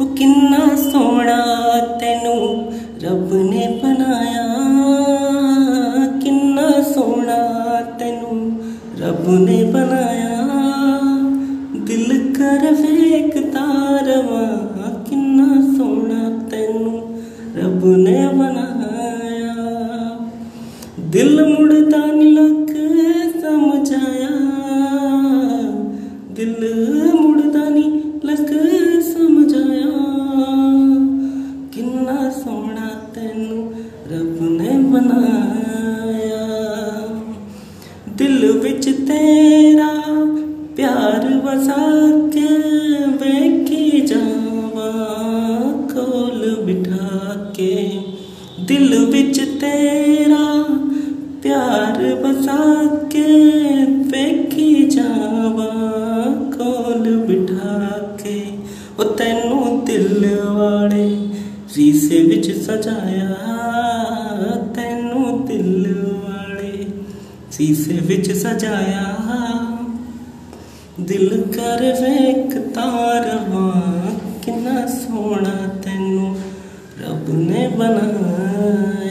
ओ किन्ना सोना तेनू रब ने बनाया, किन्ना सोना तेनू रब ने बनाया। दिल कर वेखदा रवां किन्ना सोना तेनू रब ने बनाया। दिल मुड़दा नहीं लग समझाया, दिल मुड़दा नहीं लग समझाया। किन्ना सोना तेनू रब ने बनाया। दिल विच तेरा प्यार वसा के वेखी जावा कोल बिठा के। दिल विच तेरा प्यार वसा के वेखी जावा कोल बिठा के। ओ तेनू दिल वाले रीसे विच सजाया, तेनू दिल वाले रीसे विच सजाया। दिल कर वेखदा रवां किन्ना सोना तेनू रब ने बनाया।